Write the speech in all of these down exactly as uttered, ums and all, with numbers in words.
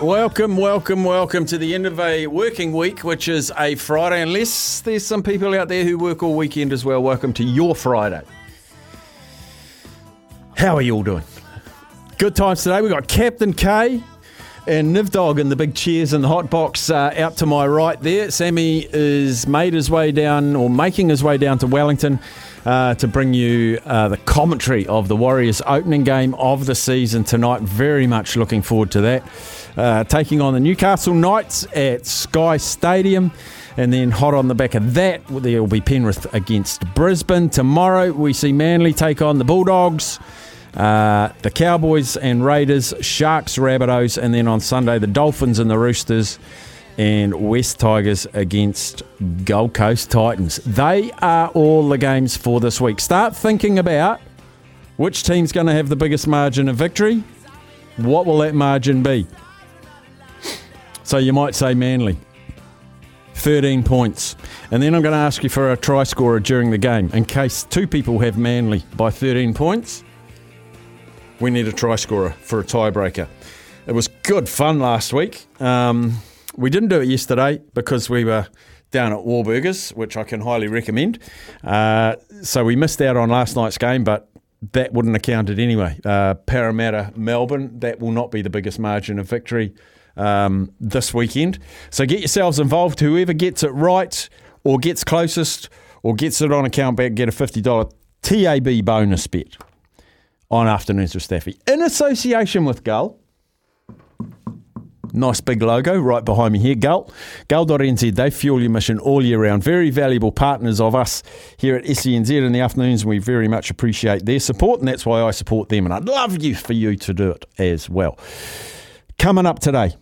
Welcome, welcome, welcome to the end of a working week, which is a Friday, unless there's some people out there who work all weekend as well. Welcome to your Friday. How are you all doing? Good times today. We've got Captain K and Niv Dog in the big chairs in the hot box uh, out to my right there. Sammy is made his way down, or making his way down to Wellington uh, to bring you uh, the commentary of the Warriors' opening game of the season tonight. Very much looking forward to that. Uh, taking on the Newcastle Knights at Sky Stadium. And then hot on the back of that, there will be Penrith against Brisbane. Tomorrow we see Manly take on the Bulldogs, uh, the Cowboys and Raiders, Sharks, Rabbitohs. And then on Sunday, the Dolphins and the Roosters and West Tigers against Gold Coast Titans. They are all the games for this week. Start thinking about which team's going to have the biggest margin of victory. What will that margin be? So you might say Manly, thirteen points. And then I'm going to ask you for a try scorer during the game. In case two people have Manly by thirteen points, we need a try scorer for a tiebreaker. It was good fun last week. Um, we didn't do it yesterday because we were down at Warburgers, which I can highly recommend. Uh, so we missed out on last night's game, but that wouldn't have counted anyway. Uh, Parramatta, Melbourne, that will not be the biggest margin of victory Um, this weekend. So get yourselves involved. Whoever gets it right or gets closest or gets it on account back, get a fifty dollars T A B bonus bet on Afternoons with Staffy in association with Gull. Nice big logo right behind me here. Gull. Gull dot N Z. They fuel your mission all year round. Very valuable partners of us here at S E N Z in the afternoons. We very much appreciate their support, and that's why I support them. And I'd love you for you to do it as well. Coming up today,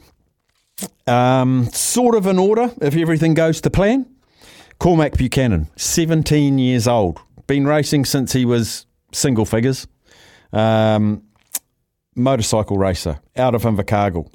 um, sort of in order, if everything goes to plan. Cormac Buchanan, seventeen years old. Been racing since he was single figures. Um, motorcycle racer out of Invercargill.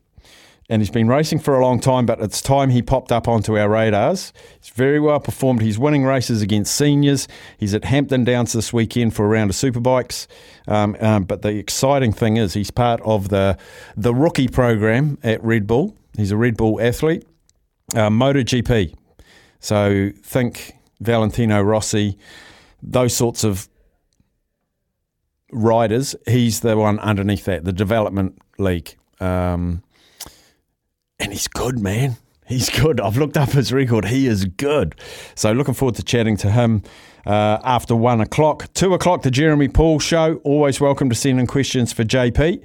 And he's been racing for a long time, but it's time he popped up onto our radars. He's very well performed. He's winning races against seniors. He's at Hampton Downs this weekend for a round of superbikes. Um, um, but the exciting thing is he's part of the the rookie program at Red Bull. He's a Red Bull athlete, uh, MotoGP. So think Valentino Rossi, those sorts of riders. He's the one underneath that, the development league. Um, and he's good, man. He's good. I've looked up his record. He is good. So looking forward to chatting to him uh, after one o'clock. Two o'clock, the Jeremy Paul Show. Always welcome to send in questions for J P.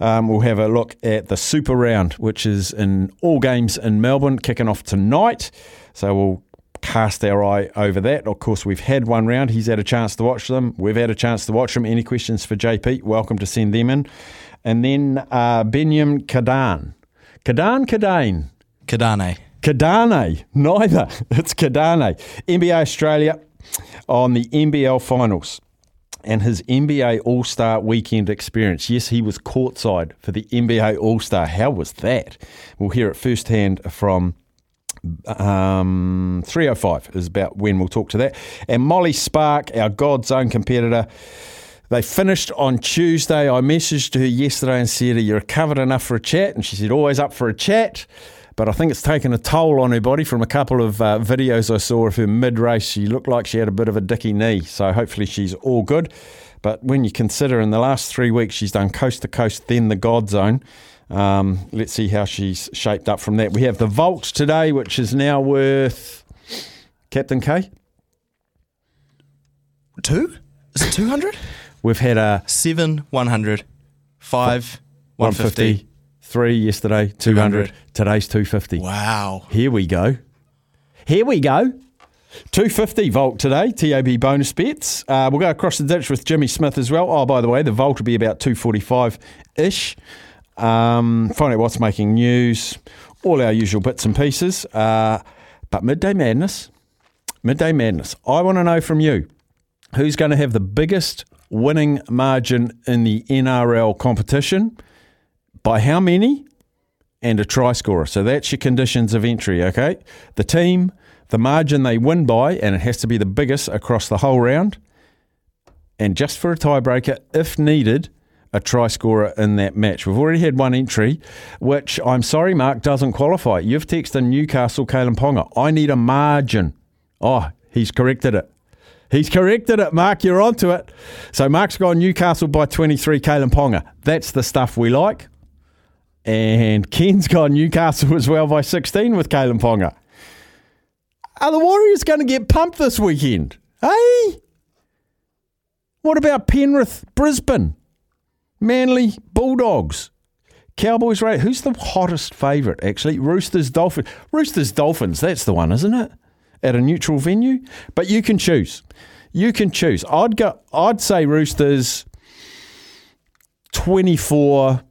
Um, we'll have a look at the Super Round, which is in all games in Melbourne, kicking off tonight. So we'll cast our eye over that. Of course, we've had one round. He's had a chance to watch them. We've had a chance to watch them. Any questions for J P, welcome to send them in. And then uh, Benjam Kadan. Kadan, Kadane. Kadane. Kadane. Neither. It's Kadane. N B A Australia on the N B L finals. and his N B A All-Star weekend experience. Yes, he was courtside for the N B A All-Star. How was that? We'll hear it firsthand from um, three oh five is about when we'll talk to that. And Molly Spark, our God's own competitor, they finished on Tuesday. I messaged her yesterday and said, are you recovered enough for a chat? And she said, always up for a chat. But I think it's taken a toll on her body from a couple of uh, videos I saw of her mid-race. She looked like she had a bit of a dicky knee, so hopefully she's all good. But when you consider in the last three weeks she's done coast to coast, then the God Zone, um, let's see how she's shaped up from that. We have the vault today, which is now worth, Captain K? Two? Is it two hundred? We've had a... Seven, one hundred. Five, one hundred fifty. one hundred fifty. Three yesterday, two hundred. two hundred. Today's two hundred fifty. Wow. Here we go. Here we go. two hundred fifty Volt today, T A B bonus bets. Uh, we'll go across the ditch with Jimmy Smith as well. Oh, by the way, the Volt will be about two forty-five ish. Um, find out what's making news, all our usual bits and pieces. Uh, but Midday Madness, Midday Madness. I want to know from you, who's going to have the biggest winning margin in the N R L competition? By how many? And a try scorer. So that's your conditions of entry, okay? The team, the margin they win by, and it has to be the biggest across the whole round. And just for a tiebreaker, if needed, a try scorer in that match. We've already had one entry, which I'm sorry, Mark, doesn't qualify. You've texted Newcastle Kalyn Ponga. I need a margin. Oh, he's corrected it. He's corrected it, Mark. You're onto it. So Mark's gone Newcastle by twenty-three, Kalyn Ponga. That's the stuff we like. And Ken's gone Newcastle as well by sixteen with Kalyn Ponga. Are the Warriors going to get pumped this weekend? Hey? What about Penrith, Brisbane? Manly, Bulldogs? Cowboys, Raiders? Who's the hottest favourite, actually? Roosters, Dolphins. Roosters, Dolphins. That's the one, isn't it? At a neutral venue? But you can choose. You can choose. I'd go. I'd say Roosters twenty-four...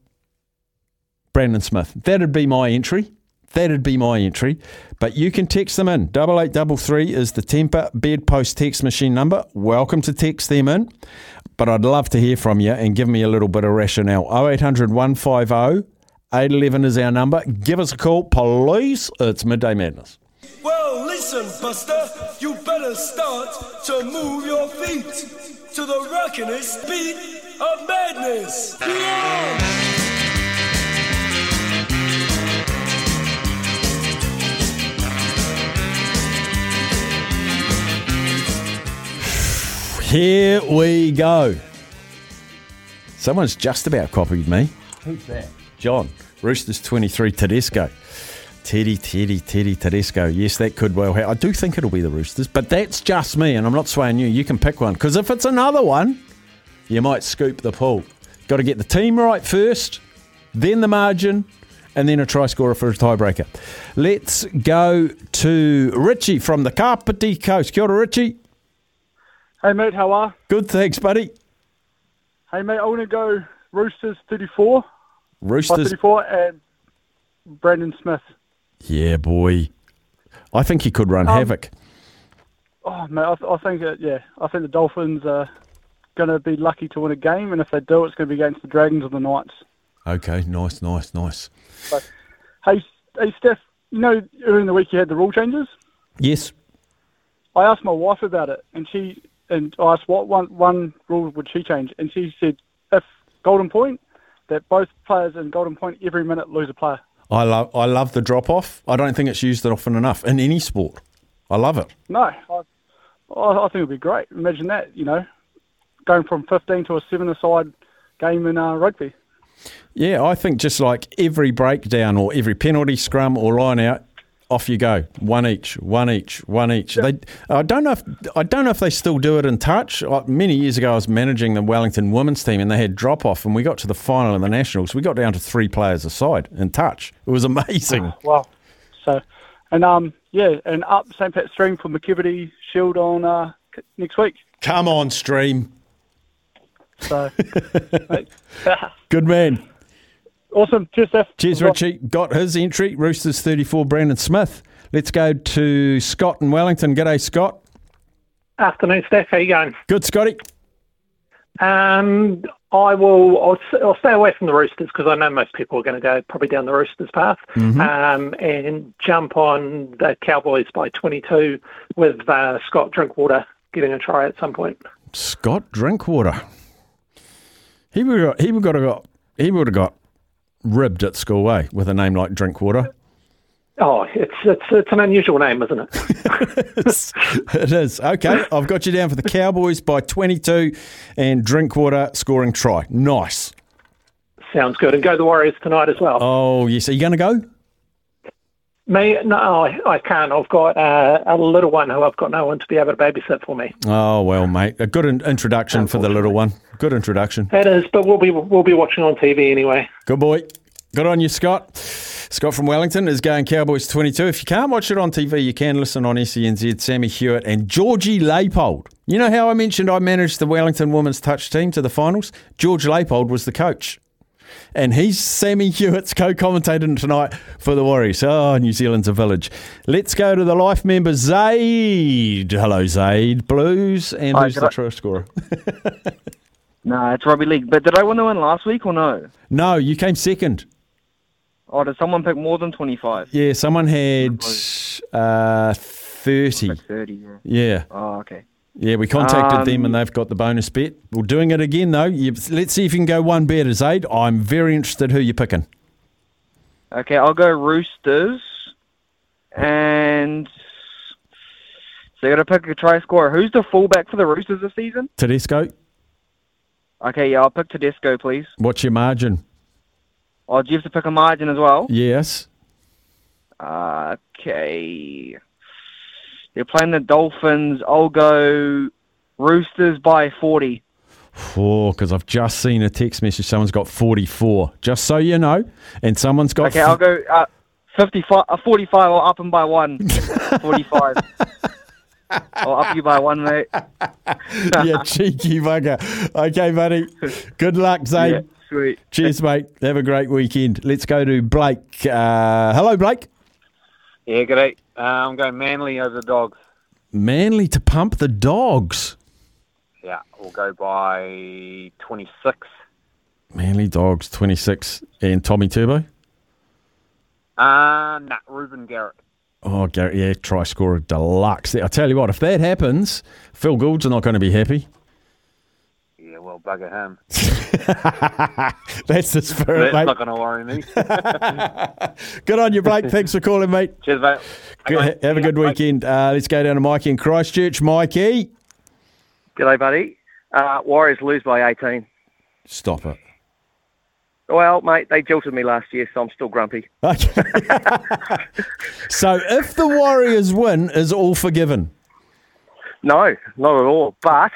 Brandon Smith. That'd be my entry. That'd be my entry. But you can text them in. Double eight double three is the Temper Bedpost text machine number. Welcome to text them in. But I'd love to hear from you and give me a little bit of rationale. oh eight hundred, one five oh, eight one one is our number. Give us a call, please. It's Midday Madness. Well, listen, Buster. You better start to move your feet to the rockin'est beat of madness. Yeah! Here we go. Someone's just about copied me. Who's that? John. Roosters twenty-three, Tedesco. Teddy, Teddy, Teddy, Tedesco. Yes, that could well happen. I do think it'll be the Roosters, but that's just me, and I'm not swaying you. You can pick one, because if it's another one, you might scoop the pool. Got to get the team right first, then the margin, and then a try scorer for a tiebreaker. Let's go to Richie from the Kapiti Coast. Kia ora, Richie. Hey, mate, how are? Good, thanks, buddy. Hey, mate, I want to go Roosters thirty-four. Roosters thirty-four and Brandon Smith. Yeah, boy. I think he could run um, havoc. Oh, mate, I, th- I think, it, yeah, I think the Dolphins are going to be lucky to win a game, and if they do, it's going to be against the Dragons or the Knights. Okay, nice, nice, nice. So, hey, hey, Steph, you know, earlier in the week you had the rule changes? Yes. I asked my wife about it, and she... And I asked what one, one rule would she change, and she said, "If Golden Point, that both players in Golden Point every minute lose a player." I love, I love the drop off. I don't think it's used often enough in any sport. I love it. No, I, I think it'd be great. Imagine that, you know, going from fifteen to a seven-a-side game in uh, rugby. Yeah, I think just like every breakdown or every penalty scrum or line out. Off you go, one each, one each, one each. Yeah. They, I don't know if I don't know if they still do it in touch. Many years ago, I was managing the Wellington women's team, and they had drop off, and we got to the final in the Nationals. We got down to three players a side in touch. It was amazing. Oh, wow. So, and um, yeah, and up Saint Pat's Stream for McKibberty Shield on uh, next week. Come on, Stream. So, good man. Awesome. Cheers, Steph. Cheers, Richie. Got his entry. Roosters thirty-four, Brandon Smith. Let's go to Scott in Wellington. G'day, Scott. Afternoon, Steph. How you going? Good, Scotty. Um, I will. I'll, I'll stay away from the Roosters because I know most people are going to go probably down the Roosters path, mm-hmm. um, and jump on the Cowboys by twenty-two with uh, Scott Drinkwater getting a try at some point. Scott Drinkwater. He would have got, he would have got, he would have got ribbed at school, eh? With a name like Drinkwater. Oh, it's it's it's an unusual name, isn't it? It is. Okay, I've got you down for the Cowboys by twenty-two and Drinkwater scoring try. Nice. Sounds good. And go the Warriors tonight as well. Oh, yes. Are you going to go? Me? No, I, I can't. I've got uh, a little one who I've got no one to be able to babysit for me. Oh, well, mate. A good in- introduction for the little one. Good introduction. It is, but we'll be, we'll be watching on T V anyway. Good boy. Good on you, Scott. Scott from Wellington is going Cowboys twenty-two. If you can't watch it on T V, you can listen on S E N Z. Sammy Hewitt and Georgie Leipold. You know how I mentioned I managed the Wellington women's touch team to the finals? George Leipold was the coach. And he's Sammy Hewitt's co-commentator tonight for the Warriors. Oh, New Zealand's a village. Let's go to the life member, Zaid. Hello, Zaid. Blues. And Hi, who's the I... try scorer? No, it's rugby league. But did I win the one last week or no? No, you came second. Oh, did someone pick more than twenty-five? Yeah, someone had uh, thirty. Like thirty, yeah. Yeah. Oh, okay. Yeah, we contacted um, them and they've got the bonus bet. We're doing it again, though. You, let's see if you can go one better, Zaid. I'm very interested who you're picking. Okay, I'll go Roosters. And so you've got to pick a try scorer. Who's the fullback for the Roosters this season? Tedesco. Okay, yeah, I'll pick Tedesco, please. What's your margin? Oh, do you have to pick a margin as well? Yes. Uh, okay. They're playing the Dolphins. I'll go Roosters by forty. Four, because I've just seen a text message. Someone's got forty-four, just so you know. And someone's got... Okay, f- I'll go uh, fifty-five, uh, forty-five. I'll up them by one. forty-five. I'll up you by one, mate. You cheeky bugger. Okay, buddy. Good luck, Zane. Yeah. Sweet. Cheers, mate. Have a great weekend. Let's go to Blake. Uh, hello, Blake. Yeah, g'day. Uh, I'm going Manly over the Dogs. Manly to pump the Dogs. Yeah, we'll go by twenty-six. Manly Dogs, twenty-six. And Tommy Turbo? Uh, nah, Reuben Garrett. Oh, Garrett, yeah, try scorer deluxe. I tell you what, if that happens, Phil Gould's not going to be happy. Yeah, well, bugger him. That's the spirit, That's mate. That's not going to worry me. Good on you, Blake. Thanks for calling, mate. Cheers, mate. Good, okay. Have a good weekend. Uh, let's go down to Mikey in Christchurch. Mikey. G'day, buddy. Uh, Warriors lose by eighteen. Stop it. Well, mate, they jilted me last year, so I'm still grumpy. Okay. So if the Warriors win, is all forgiven? No, not at all. But...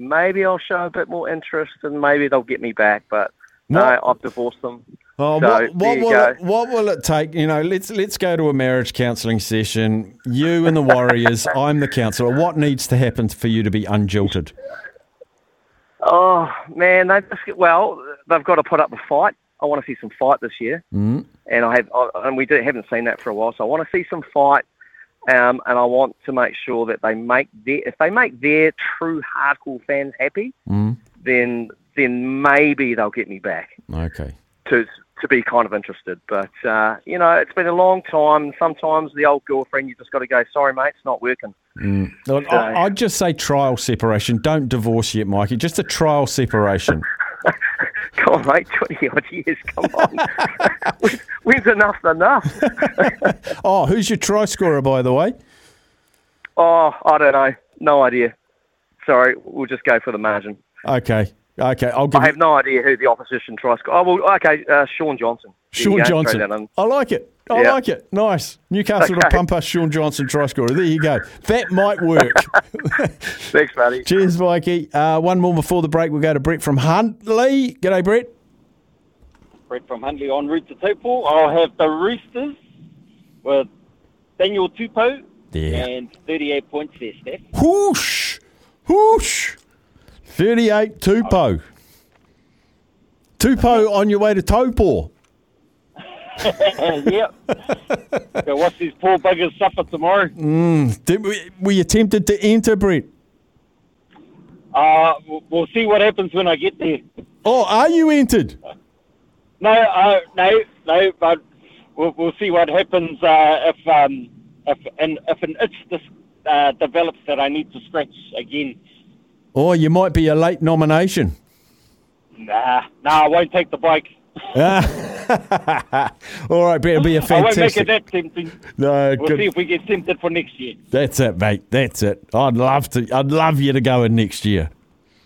maybe I'll show a bit more interest and maybe they'll get me back, but no, uh, I've divorced them. Oh, so, what, what, will it, what will it take? You know, let's let's go to a marriage counselling session. You and the Warriors, I'm the counsellor. What needs to happen for you to be unjilted? Oh, man, they just get, well, they've got to put up a fight. I want to see some fight this year, mm. and I have, and we do, haven't seen that for a while, so I want to see some fight. Um, and I want to make sure that they make their, if they make their true hardcore fans happy, mm. then then maybe they'll get me back. Okay. To to be kind of interested, but uh, you know, it's been a long time. Sometimes the old girlfriend, you just got to go, sorry, mate, it's not working. Mm. Look, so, I, I'd just say trial separation. Don't divorce yet, Mikey. Just a trial separation. Come on, mate, twenty-odd years, come on. When's enough's enough? Oh, who's your try scorer, by the way? Oh, I don't know. No idea. Sorry, we'll just go for the margin. Okay, okay. I'll give I have you... no idea who the opposition try scorer... Oh, well, okay, uh, Sean Johnson. There Sean Johnson. I like it. I yep. like it. Nice. Newcastle okay. to pump us, Sean Johnson, try scorer. There you go. That might work. Thanks, buddy. Cheers, Mikey. Uh, one more before the break. We'll go to Brett from Huntley. G'day, Brett. Brett from Huntley en route to Taupo. I'll have the Roosters with Daniel Tupou yeah. and thirty-eight points there, Steph. Whoosh. Whoosh. thirty-eight Tupou. Oh. Tupou on your way to Taupo. Yep. So watch these poor buggers suffer tomorrow. Mm. Did we, were you tempted to enter, Brett? Uh, we'll see what happens when I get there. Oh, are you entered? No, uh, no, no. But we'll, we'll see what happens uh, if um, if and if an itch uh, develops that I need to scratch again. Or you might be a late nomination. Nah, nah, I won't take the bike. All right, it'll be a fantastic. I won't make it that tempting. No, we'll good. See if we get tempted for next year. That's it, mate. That's it. I'd love to. I'd love you to go in next year.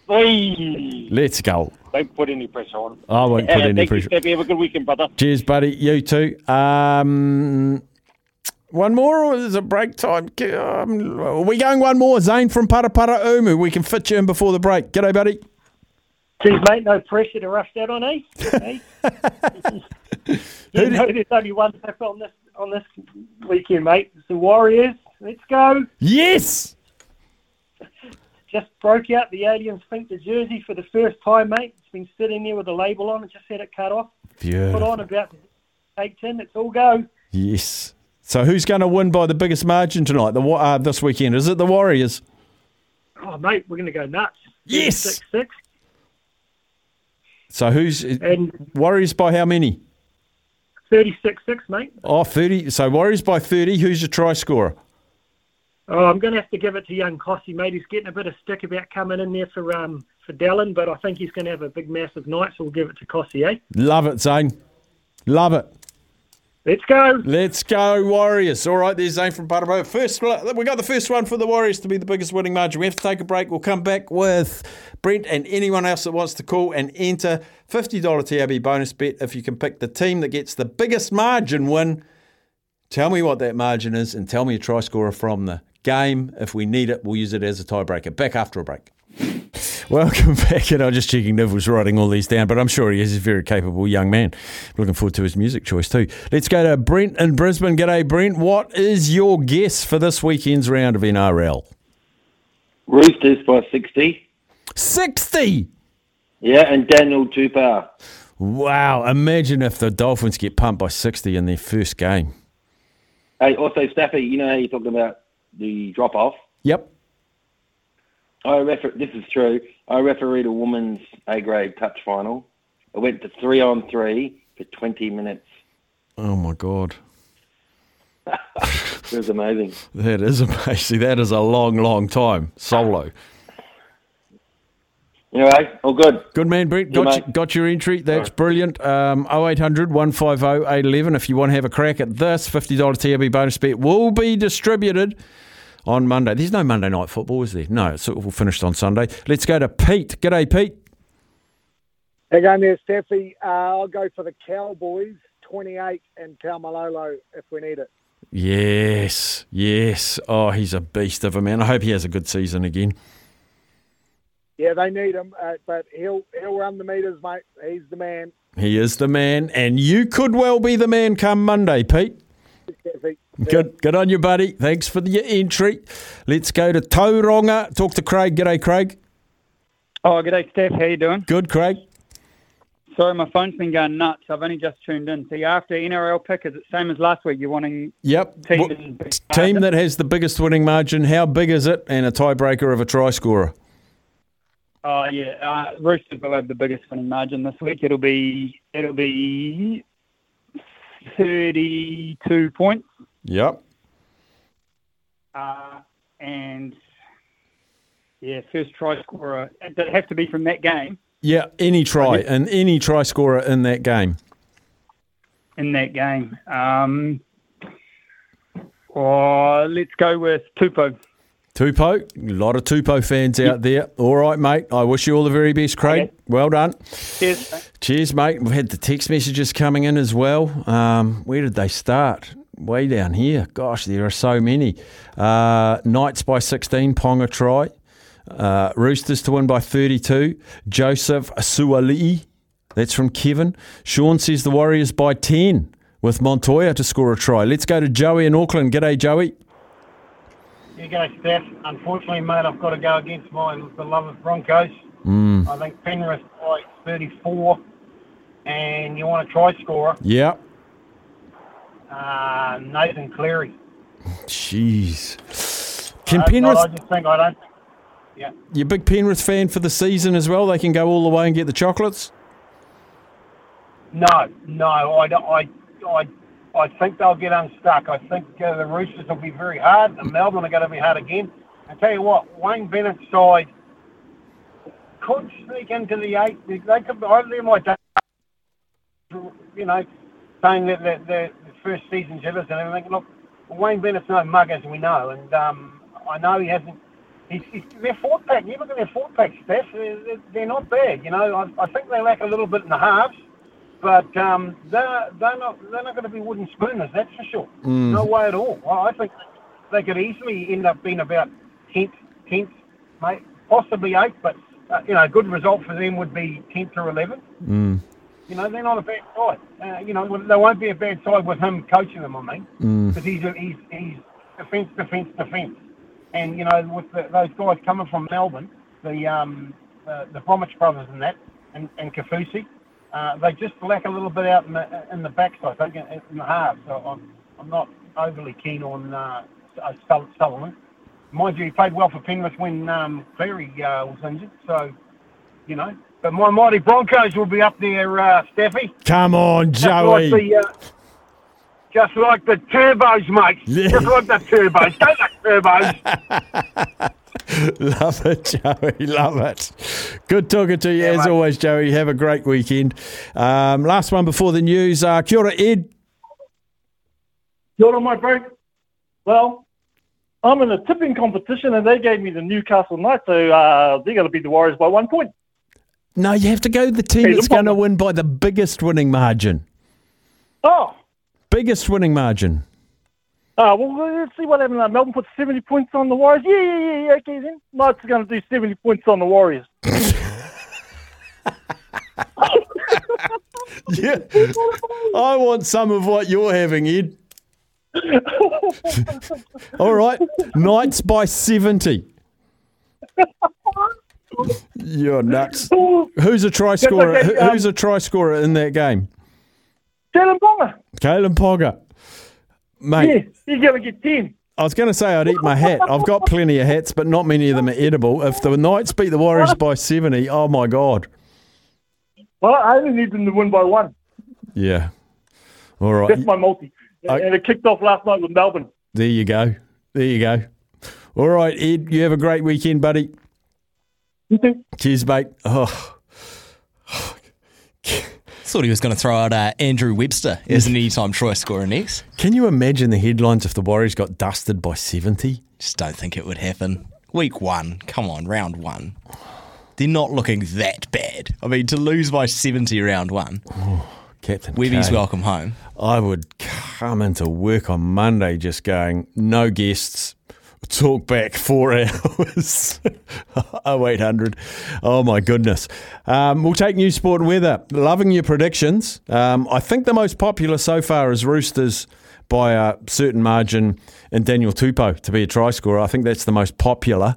Please. Let's go. Don't put any pressure on. I won't put uh, any pressure. You, have a good weekend, brother. Cheers, buddy. You too. Um, one more, or is it break time? Um, are we going one more? Zane from Parapara Umu. We can fit you in before the break. G'day, buddy. Geez, mate, no pressure to rush that on, eh? eh? You know, there's only one tip on this on this weekend, mate. It's the Warriors. Let's go. Yes! Just broke out the Alien Sphincter jersey for the first time, mate. It's been sitting there with the label on. It just had it cut off. Beautiful. Put on about eight ten. It's all go. Yes. So who's going to win by the biggest margin tonight, the uh, this weekend? Is it the Warriors? Oh, mate, we're going to go nuts. Yes! Six, six. So who's and Warriors by how many? thirty-six six, mate. Oh, thirty. So Warriors by thirty. Who's your try scorer? Oh, I'm going to have to give it to young Cossey, mate. He's getting a bit of stick about coming in there for um for Dallin, but I think he's going to have a big, massive night, so we'll give it to Cossey, eh? Love it, Zane. Love it. Let's go. Let's go, Warriors. All right, there's Zane from Parapara. First, we got the first one for the Warriors to be the biggest winning margin. We have to take a break. We'll come back with Brent and anyone else that wants to call and enter. fifty dollars T A B bonus bet if you can pick the team that gets the biggest margin win. Tell me what that margin is and tell me a try scorer from the game. If we need it, we'll use it as a tiebreaker. Back after a break. Welcome back, and I'm just checking Niv was writing all these down, but I'm sure he is a very capable young man. Looking forward to his music choice too. Let's go to Brent in Brisbane. G'day, Brent. What is your guess for this weekend's round of N R L? Roosters by sixty. sixty? Yeah, and Daniel Tupou. Wow, imagine if the Dolphins get pumped by sixty in their first game. Hey, also, Staffy, you know how you're talking about the drop-off? Yep. I refer- This is true. I refereed a woman's A-grade touch final. It went to three on three for twenty minutes. Oh, my God. It was amazing. That is amazing. That is a long, long time. Solo. Anyway, all good. Good man, Brent. Got, yeah, you, got your entry. That's right. Brilliant. Um, oh eight hundred, one five oh, eight one one if you want to have a crack at this. fifty dollars T A B bonus bet will be distributed on Monday. There's no Monday night football, is there? No, it's all finished on Sunday. Let's go to Pete. G'day, Pete. Hey, going there, Staffy. Uh, I'll go for the Cowboys, twenty-eight, and Taumalolo if we need it. Yes, yes. Oh, he's a beast of a man. I hope he has a good season again. Yeah, they need him, uh, but he'll he'll run the meters, mate. He's the man. He is the man, and you could well be the man come Monday, Pete. Good, good on you, buddy. Thanks for your entry. Let's go to Tauranga. Talk to Craig. G'day, Craig. Oh, g'day, Steph. How you doing? Good, Craig. Sorry, my phone's been going nuts. I've only just tuned in. So after N R L pick, is it same as last week? You're wanting yep team, well, team that has the biggest winning margin. How big is it? And a tiebreaker of a try scorer. Oh yeah, uh, Roosters will have the biggest winning margin this week. It'll be it'll be. thirty-two points. Yep. Uh, and, yeah, first try scorer. Does it have to be from that game? Yeah, any try, and any try scorer in that game. In that game. Um, oh, let's go with Tupou. Tupou. A lot of Tupou fans out there. All right, mate. I wish you all the very best, Craig. Okay. Well done. Cheers, mate. Cheers, mate. We've had the text messages coming in as well. Um, where did they start? Way down here. Gosh, there are so many. Uh, Knights by sixteen, Ponga try. Uh, Roosters to win by thirty-two. Joseph Suali'i. That's from Kevin. Sean says the Warriors by ten with Montoya to score a try. Let's go to Joey in Auckland. G'day, Joey. You go, Steph. Unfortunately, mate, I've got to go against my beloved Broncos. Mm. I think Penrith by thirty-four, and you want a try scorer. Yeah. Uh, Nathan Cleary. Jeez. Can uh, Penrith... I just think I don't... Yeah. You're a big Penrith fan for the season as well? They can go all the way and get the chocolates? No, no. I, I, I, I think they'll get unstuck. I think uh, the Roosters will be very hard. The Melbourne are going to be hard again. I tell you what, Wayne Bennett's side could sneak into the eight. They could. I leave my day, you know, saying that the, the, the first season's ever and everything. Look, Wayne Bennett's no mug, as we know, and um, I know he hasn't. He's, he's, their forward pack, you look at their forward pack stats, they're, they're not bad. You know, I, I think they lack a little bit in the halves, but um, they're, they're not they're not going to be wooden spooners, that's for sure. Mm. No way at all. Well, I think they could easily end up being about tenth, tenth, mate, possibly eighth, but uh, you know, a good result for them would be tenth or eleventh. Mm. You know, they're not a bad side. Uh, you know, they won't be a bad side with him coaching them, I mean, because mm. he's, a, he's he's defence, defence, defence. And, you know, with the, those guys coming from Melbourne, the um, uh, the Bromwich brothers and that, and, and Kafusi, uh, they just lack a little bit out in the, in the backside, I think, in the halves. So I'm, I'm not overly keen on uh, Sutherland. Mind you, he played well for Penrith when um, Cleary uh, was injured, so, you know. But my mighty Broncos will be up there, uh, Steffi. Come on, Joey. Just like the, uh, just like the turbos, mate. Yeah. Just like the turbos. Don't like turbos. Love it, Joey. Love it. Good talking to you, yeah, as mate. Always, Joey. Have a great weekend. Um, last one before the news. Uh, kia ora, Ed. Kia ora, my bro. Well, I'm in a tipping competition, and they gave me the Newcastle Knights, so uh, they're going to beat the Warriors by one point. No, you have to go the team that's going to win by the biggest winning margin. Oh. Biggest winning margin. Oh, well, let's see what happened. Melbourne put seventy points on the Warriors. Yeah, yeah, yeah, yeah. Okay, then. Knights are going to do seventy points on the Warriors. Yeah. I want some of what you're having, Ed. All right. Knights by seventy. You're nuts. Who's a try scorer? Okay, um, Who's a try scorer in that game? Kalyn Ponga. Kalyn Ponga, mate. Yeah, he's going to get ten. I was going to say I'd eat my hat. I've got plenty of hats, but not many of them are edible. If the Knights beat the Warriors by seventy, oh my god. Well, I only need them to win by one. Yeah. All right. That's my multi, I, and it kicked off last night with Melbourne. There you go. There you go. All right, Ed. You have a great weekend, buddy. Cheers, mate. Oh. Oh. Thought he was going to throw out uh, Andrew Webster as an anytime try scorer next. Can you imagine the headlines if the Warriors got dusted by seventy? Just don't think it would happen. Week one, come on, round one. They're not looking that bad. I mean, to lose by seventy round one. Oh, Captain Webby's K. Welcome home. I would come into work on Monday just going, no guests. Talk back four hours. oh eight hundred. Oh, my goodness. Um, we'll take news, sport, and weather. Loving your predictions. Um, I think the most popular so far is Roosters by a certain margin and Daniel Tupou to be a try scorer. I think that's the most popular.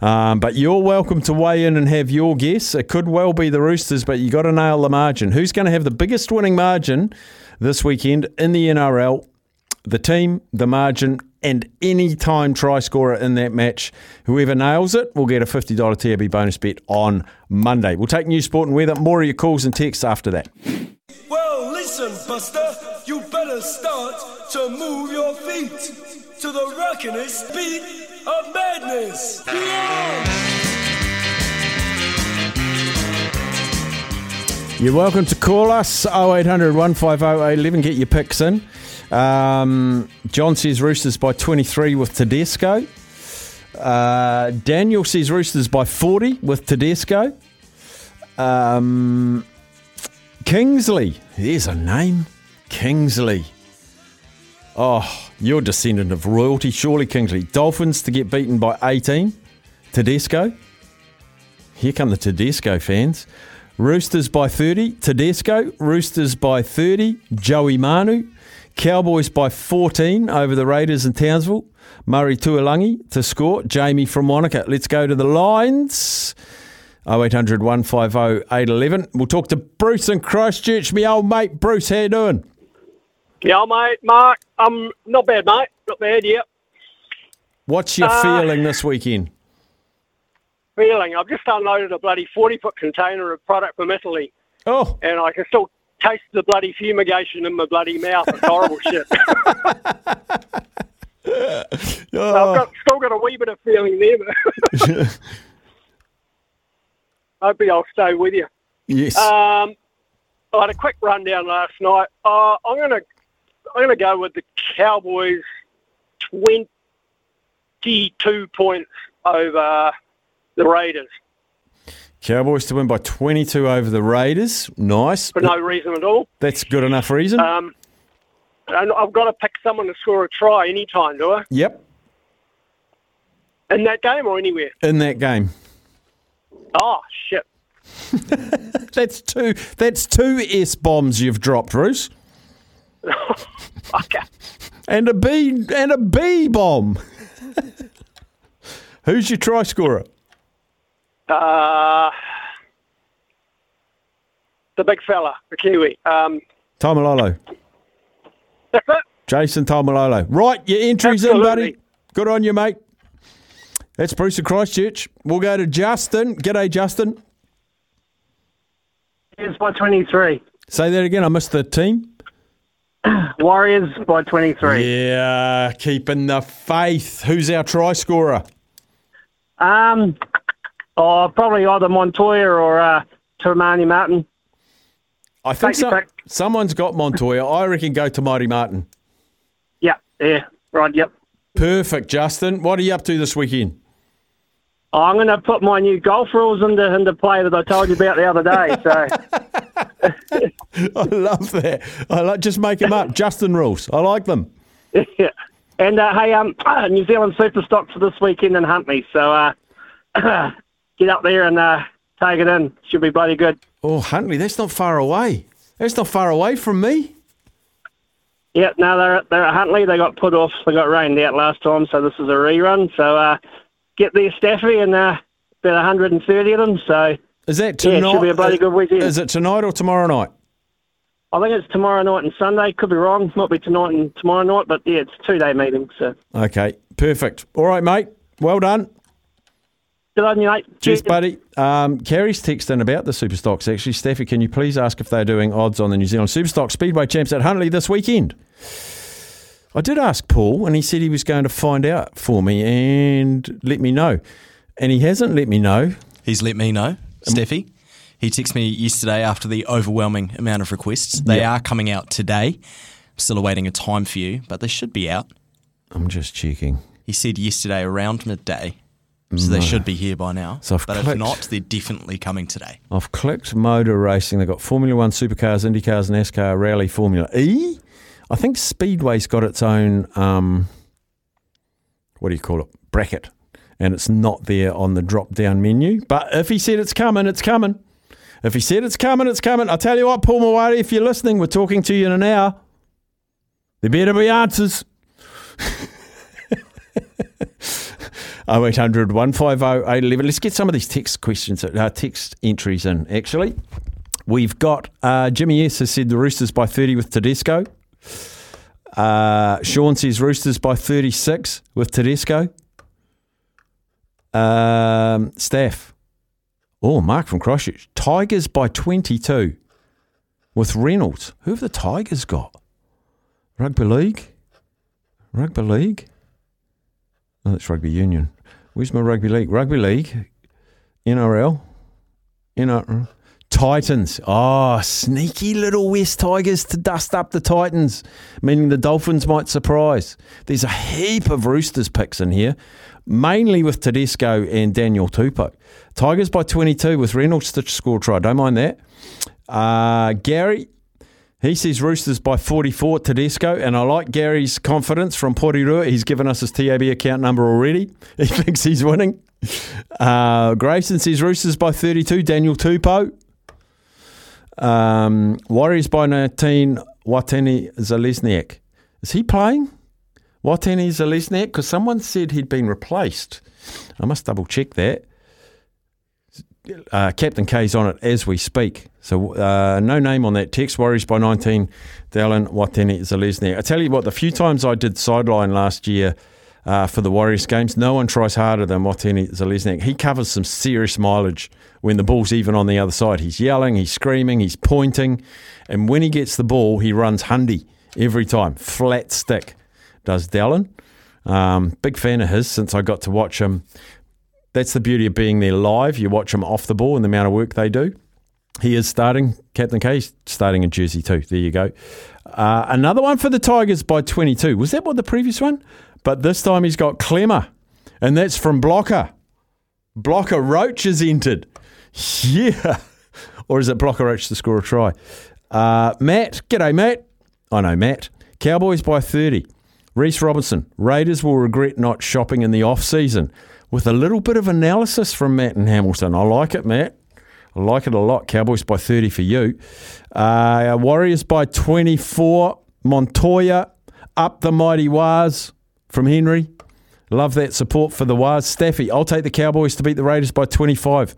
Um, but you're welcome to weigh in and have your guess. It could well be the Roosters, but you got to nail the margin. Who's going to have the biggest winning margin this weekend in the N R L? The team, the margin, and any time try scorer in that match. Whoever nails it will get a fifty dollars T A B bonus bet on Monday. We'll take news, sport, and weather. More of your calls and texts after that. Well, listen, Buster, you better start to move your feet to the rockin'est beat of madness. Yeah! You're welcome to call us, oh eight hundred, one five oh, eight eleven. Get your picks in. Um, John says Roosters by twenty-three with Tedesco. Uh, Daniel says Roosters by forty with Tedesco. Um, Kingsley. There's a name. Kingsley. Oh, you're a descendant of royalty, surely, Kingsley. Dolphins to get beaten by eighteen. Tedesco. Here come the Tedesco fans. Roosters by thirty, Tedesco. Roosters by thirty, Joey Manu. Cowboys by fourteen over the Raiders in Townsville. Murray Tuolangi to score. Jamie from Wanaka. Let's go to the lines. oh eight hundred, one five oh, eight eleven. We'll talk to Bruce in Christchurch. Me old mate, Bruce, how you doing? Me old mate, Mark. Um, not bad, mate. Not bad, yeah. What's your uh, feeling this weekend? feeling. I've just unloaded a bloody forty-foot container of product from Italy. Oh. And I can still taste the bloody fumigation in my bloody mouth. It's horrible shit. oh. So I've got, still got a wee bit of feeling there. Hopefully I'll stay with you. Yes. Um, I had a quick rundown last night. Uh, I'm going to I'm going to go with the Cowboys twenty-two points over the Raiders. Cowboys to win by twenty-two over the Raiders. Nice. For no reason at all. That's good enough reason. Um, and I've got to pick someone to score a try any time, do I? Yep. In that game or anywhere? In that game. Oh, shit. that's two That's two S-bombs you've dropped, Roos. Okay. And a B and a B bomb. Who's your try scorer? Uh, the big fella, the Kiwi. Um, Taumalolo. That's it. Jason Taumalolo. Right, your entry's Absolutely. in, buddy. Good on you, mate. That's Bruce of Christchurch. We'll go to Justin. G'day, Justin. Warriors by twenty-three. Say that again. I missed the team. Warriors by twenty-three. Yeah, keeping the faith. Who's our try scorer? Um, oh, probably either Montoya or uh, Tamani Martin. I think so, someone's got Montoya. I reckon go Tamari Martin. Yeah, yeah, right, yep. Perfect, Justin. What are you up to this weekend? Oh, I'm going to put my new golf rules into, into play that I told you about the other day. So I love that. I like, just make them up. Justin rules. I like them. Yeah. And, uh, hey, um, New Zealand Superstocks for this weekend in Huntly. So uh, get up there and uh, take it in. Should be bloody good. Oh, Huntly, that's not far away. That's not far away from me. Yeah, no, they're, they're at Huntly. They got put off. They got rained out last time, so this is a rerun. So uh, get there, Staffy, and uh, about one hundred thirty of them. So is that tonight? Yeah, it should be a bloody good weekend. Is it tonight or tomorrow night? I think it's tomorrow night and Sunday. Could be wrong. Might be tonight and tomorrow night, but yeah, it's a two-day meeting. So okay, perfect. All right, mate. Well done. Good on you, mate. Cheers, buddy. Um, Carrie's texting about the Superstocks, actually. Staffy, can you please ask if they're doing odds on the New Zealand Superstock Speedway Champs at Huntly this weekend? I did ask Paul, and he said he was going to find out for me and let me know. And he hasn't let me know. He's let me know, Staffy. He texted me yesterday after the overwhelming amount of requests. They yep. are coming out today. Still awaiting a time for you, but they should be out. I'm just checking. He said yesterday around midday. So no. They should be here by now. So but clicked, if not, they're definitely coming today. I've clicked motor racing. They've got Formula One, Supercars, IndyCars, NASCAR, Rally, Formula E. I think Speedway's got its own, um, what do you call it, bracket. And it's not there on the drop-down menu. But if he said it's coming, it's coming. If he said it's coming, it's coming. I tell you what, Paul Mawari, if you're listening, we're talking to you in an hour. There better be answers. oh eight hundred, one five oh, eight eleven. Let's get some of these text questions, uh, text entries in, actually. We've got uh, Jimmy S. has said the Roosters by thirty with Tedesco. Uh, Sean says Roosters by thirty-six with Tedesco. Um, Staff. Oh, Mark from Christchurch. Tigers by twenty-two with Reynolds. Who have the Tigers got? Rugby League? Rugby League? Oh, that's Rugby Union. Where's my Rugby League? Rugby League, N R L, N R L, Titans. Oh, sneaky little West Tigers to dust up the Titans, meaning the Dolphins might surprise. There's a heap of Roosters picks in here, mainly with Tedesco and Daniel Tupou. Tigers by twenty-two with Reynolds to score try. Don't mind that. Uh, Gary, he says Roosters by forty-four Tedesco, and I like Gary's confidence from Porirua. He's given us his T A B account number already. He thinks he's winning. Uh, Grayson says Roosters by thirty-two Daniel Tupou. Um, Warriors by nineteen Watene-Zelezniak. Is he playing? Watene-Zelezniak? Because someone said he'd been replaced. I must double check that. Uh, Captain K's on it as we speak. So uh, no name on that text. Warriors by nineteen Dallin Watene-Zelezniak. I tell you what, the few times I did sideline last year uh, for the Warriors games. No one tries harder than Watene-Zelezniak. He covers some serious mileage when the ball's even on the other side. He's yelling, he's screaming, he's pointing. And when he gets the ball, he runs hundy every time. Flat stick does Dallin. Um, big fan of his since I got to watch him. That's the beauty of being there live. You watch them off the ball and the amount of work they do. He is starting. Captain K's starting in jersey too. There you go. Uh, another one for the Tigers by twenty-two. Was that what the previous one? But this time he's got Clemmer. And that's from Blocker. Blocker Roach has entered. Yeah. Or is it Blocker Roach to score a try? Uh, Matt. G'day, Matt. I know, Matt. Cowboys by thirty. Reece Robinson. Raiders will regret not shopping in the off-season. With a little bit of analysis from Matt and Hamilton. I like it, Matt. I like it a lot. Cowboys by thirty for you. Uh, Warriors by twenty-four. Montoya, up the mighty Waz from Henry. Love that support for the Waz. Staffy, I'll take the Cowboys to beat the Raiders by twenty-five.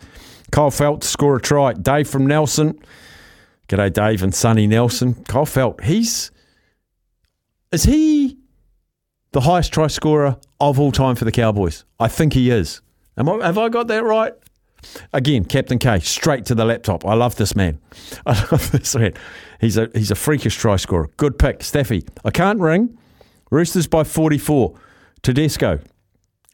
Kyle Felt, score a try. Dave from Nelson. G'day, Dave and Sonny Nelson. Kyle Felt, he's... Is he... the highest try scorer of all time for the Cowboys? I think he is. Am I, have I got that right? Again, Captain K, straight to the laptop. I love this man. I love this man. He's a he's a freakish try scorer. Good pick, Staffy. I can't ring. Roosters by forty-four. Tedesco.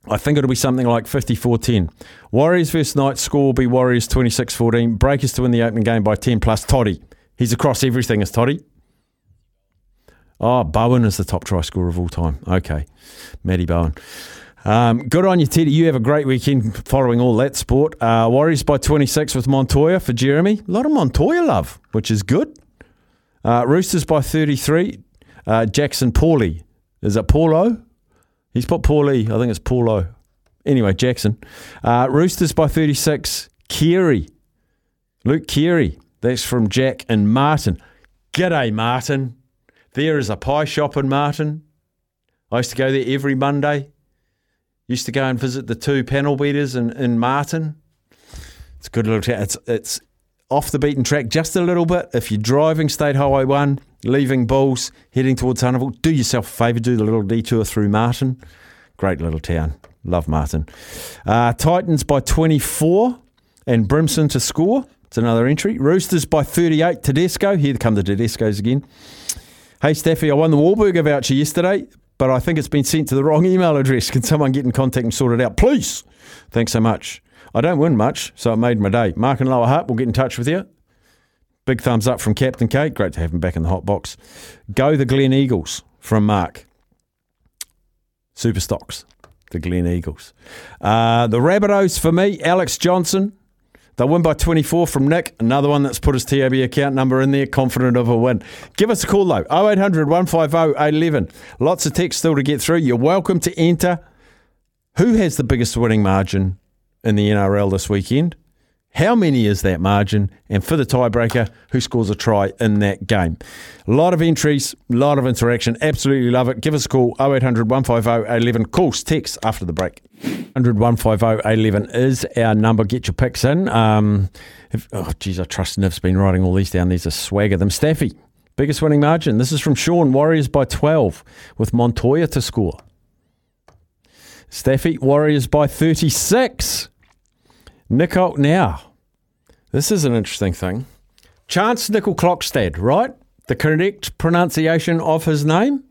I think it'll be something like fifty-four ten. Warriors versus Knights, score will be Warriors twenty-six fourteen. Breakers to win the opening game by ten plus Toddy. He's across everything, is Toddy. Oh, Bowen is the top try scorer of all time. Okay, Matty Bowen. Um, good on you, Teddy. You have a great weekend following all that sport. Uh, Warriors by twenty-six with Montoya for Jeremy. A lot of Montoya love, which is good. Uh, Roosters by thirty-three. Uh, Jackson Paulie. Is it Paulo? He's put Paulie. I think it's Paulo. Anyway, Jackson. Uh, Roosters by thirty-six. Carey. Luke Carey. That's from Jack and Martin. G'day, Martin. There is a pie shop in Martin. I used to go there every Monday. Used to go and visit the two panel beaters in, in Martin. It's a good little town. It's, it's off the beaten track just a little bit. If you're driving State Highway one, leaving Bulls, heading towards Hunneville, do yourself a favour, do the little detour through Martin. Great little town. Love Martin. Uh, Titans by twenty-four and Brimson to score. It's another entry. Roosters by thirty-eight. Tedesco. Here come the Tedescos again. Hey, Staffy, I won the Wahlburger voucher yesterday, but I think it's been sent to the wrong email address. Can someone get in contact and sort it out, please? Thanks so much. I don't win much, so it made my day. Mark and Lower Hutt will get in touch with you. Big thumbs up from Captain K. Great to have him back in the hot box. Go the Glen Eagles from Mark. Super stocks, the Glen Eagles. Uh, the Rabbitohs for me, Alex Johnson. They'll win by twenty-four from Nick. Another one that's put his T A B account number in there, confident of a win. Give us a call, though. oh eight hundred, one five oh, eight one one. Lots of text still to get through. You're welcome to enter. Who has the biggest winning margin in the N R L this weekend? How many is that margin? And for the tiebreaker, who scores a try in that game? A lot of entries, a lot of interaction. Absolutely love it. Give us a call, oh eight hundred, one five oh, eight one one. Calls, text after the break. one hundred, one five oh, eight one one is our number. Get your picks in. Um, if, oh, geez, I trust Niv's been writing all these down. There's a swag of them. Staffy, biggest winning margin. This is from Sean. Warriors by twelve with Montoya to score. Staffy, Warriors by thirty-six. Nikol now. This is an interesting thing. Chance Nikol-Klokstad, right? The correct pronunciation of his name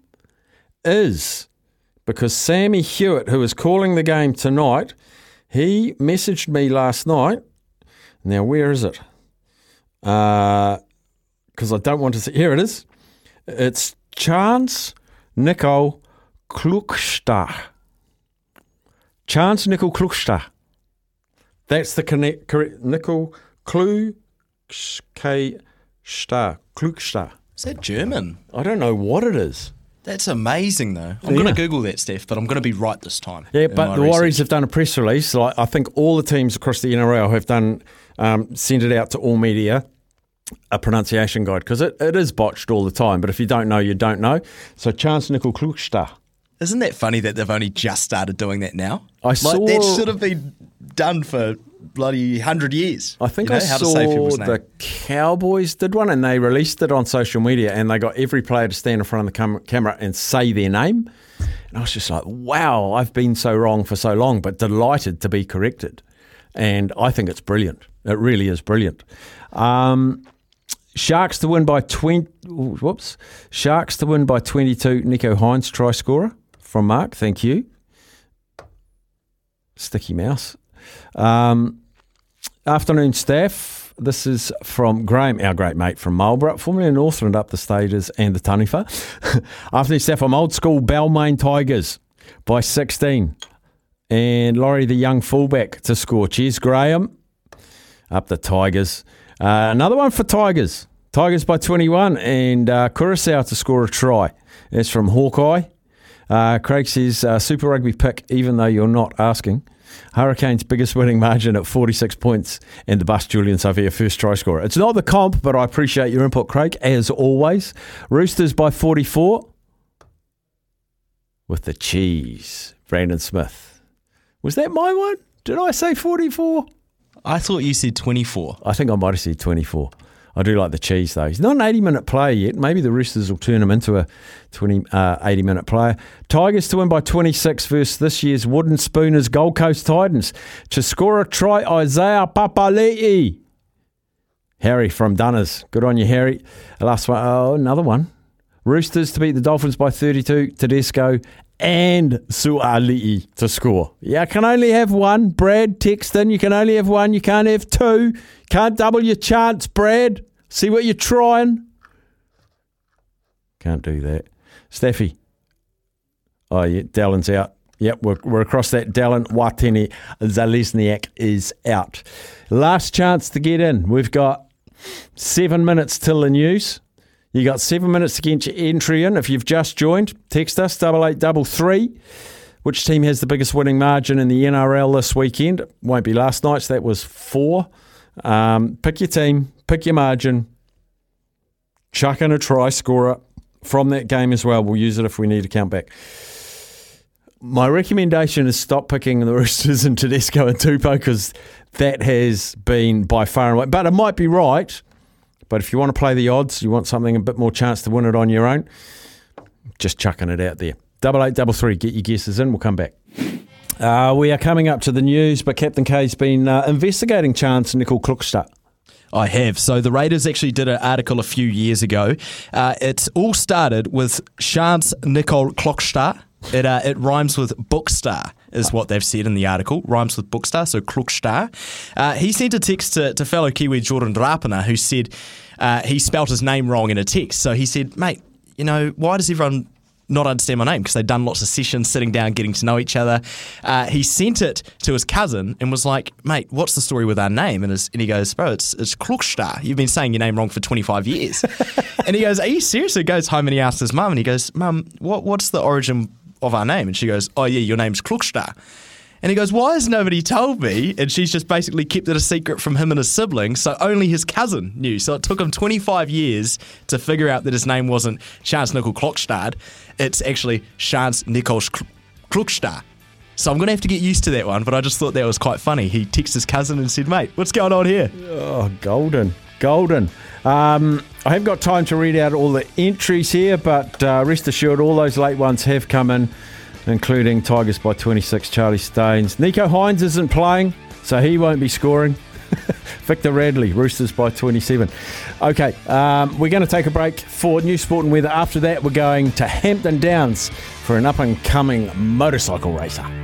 is because Sammy Hewitt, who is calling the game tonight, he messaged me last night. Now, where is it? Because uh, I don't want to see. Here it is. It's Chance Nikol-Klokstad. Chance Nikol-Klokstad. That's the connect, correct. Nikol-Klokstad. Klukstad. Is that German? I don't know what it is. That's amazing, though. I'm yeah. going to Google that, Steph, but I'm going to be right this time. Yeah, but the research. Warriors have done a press release. Like I think all the teams across the N R L have done, um, sent it out to all media, a pronunciation guide, because it, it is botched all the time. But if you don't know, you don't know. So Chance Nikol-Klokstad. Isn't that funny that they've only just started doing that now? I like, saw... That should have been... done for bloody hundred years. I think you know, I saw the Cowboys did one and they released it on social media and they got every player to stand in front of the cam- camera and say their name. And I was just like, wow, I've been so wrong for so long, but delighted to be corrected. And I think it's brilliant. It really is brilliant. Um, Sharks to win by twenty. Whoops. Sharks to win by twenty-two. Nico Hines, try scorer from Mark. Thank you. Sticky mouse. Um, afternoon staff. This is from Graham, our great mate from Marlborough, formerly in Northland up the Staders and the Taniwha. Afternoon staff, I'm old school Balmain Tigers by sixteen. And Laurie, the young fullback, to score. Cheers, Graham. Up the Tigers. Uh, another one for Tigers. Tigers by twenty-one. And uh, Curacao to score a try. That's from Hawkeye. Uh, Craig says, uh, Super Rugby pick, even though you're not asking. Hurricanes' biggest winning margin at forty-six points. And the bus, Julian Sophia, first try scorer. It's not the comp, but I appreciate your input, Craig, as always. Roosters by forty-four. With the cheese. Brandon Smith. Was that my one? Did I say forty-four? I thought you said twenty-four. I think I might have said twenty-four. I do like the cheese, though. He's not an eighty-minute player yet. Maybe the Roosters will turn him into a twenty, uh, eighty-minute player. Tigers to win by twenty-six versus this year's Wooden Spooners Gold Coast Titans. To score a try, Isaiah Papali'i. Harry from Dunners. Good on you, Harry. Last one. Oh, another one. Roosters to beat the Dolphins by thirty-two. Tedesco and Su'ali'i to score. Yeah, I can only have one. Brad, text in. You can only have one. You can't have two. Can't double your chance, Brad. See what you're trying. Can't do that. Staffy. Oh, yeah, Dallin's out. Yep, we're, we're across that. Dallin Watene-Zelezniak is out. Last chance to get in. We've got seven minutes till the news. You got seven minutes to get your entry in. If you've just joined, text us, double eight double three. Which team has the biggest winning margin in the N R L this weekend? Won't be last night's. That was four. Um, pick your team, pick your margin. Chuck in a try scorer from that game as well. We'll use it if we need to count back. My recommendation is stop picking the Roosters and Tedesco and Tupou because that has been by far and away. But it might be right. But if you want to play the odds, you want something a bit more chance to win it on your own, just chucking it out there. Double eight, double three, get your guesses in. We'll come back. Uh, we are coming up to the news, but Captain K's been uh, investigating Chanel Nikol-Klokstad. I have. So the Raiders actually did an article a few years ago. Uh, it's all started with Chanel Nikol-Klokstad. It uh, it rhymes with bookstar, is what they've said in the article. Rhymes with bookstar, so Klokstad. Uh, he sent a text to, to fellow Kiwi Jordan Rapana, who said uh, he spelt his name wrong in a text. So he said, mate, you know, why does everyone not understand my name? Because they've done lots of sessions, sitting down, getting to know each other. Uh, he sent it to his cousin and was like, mate, what's the story with our name? And, his, and he goes, bro, it's, it's Klokstad. You've been saying your name wrong for twenty-five years. And he goes, are you serious? He goes home and he asks his mum and he goes, mum, what, what's the origin of our name? And she goes, oh yeah, your name's Klokstad. And he goes, why has nobody told me? And she's just basically kept it a secret from him and his siblings, so only his cousin knew. So it took him twenty-five years to figure out that his name wasn't Chanel Nikol-Klokstad. It's actually Chanel Nikol-Klokstad. So I'm going to have to get used to that one, but I just thought that was quite funny. He texted his cousin and said, mate, what's going on here? Oh, golden. Golden. Um, I haven't got time to read out all the entries here, but uh, rest assured all those late ones have come in, including Tigers by twenty-six, Charlie Staines. Nico Hines isn't playing, so he won't be scoring. Victor Radley, Roosters by twenty-seven. Okay, um, we're going to take a break for New Sport and Weather. After that, we're going to Hampton Downs for an up-and-coming motorcycle racer.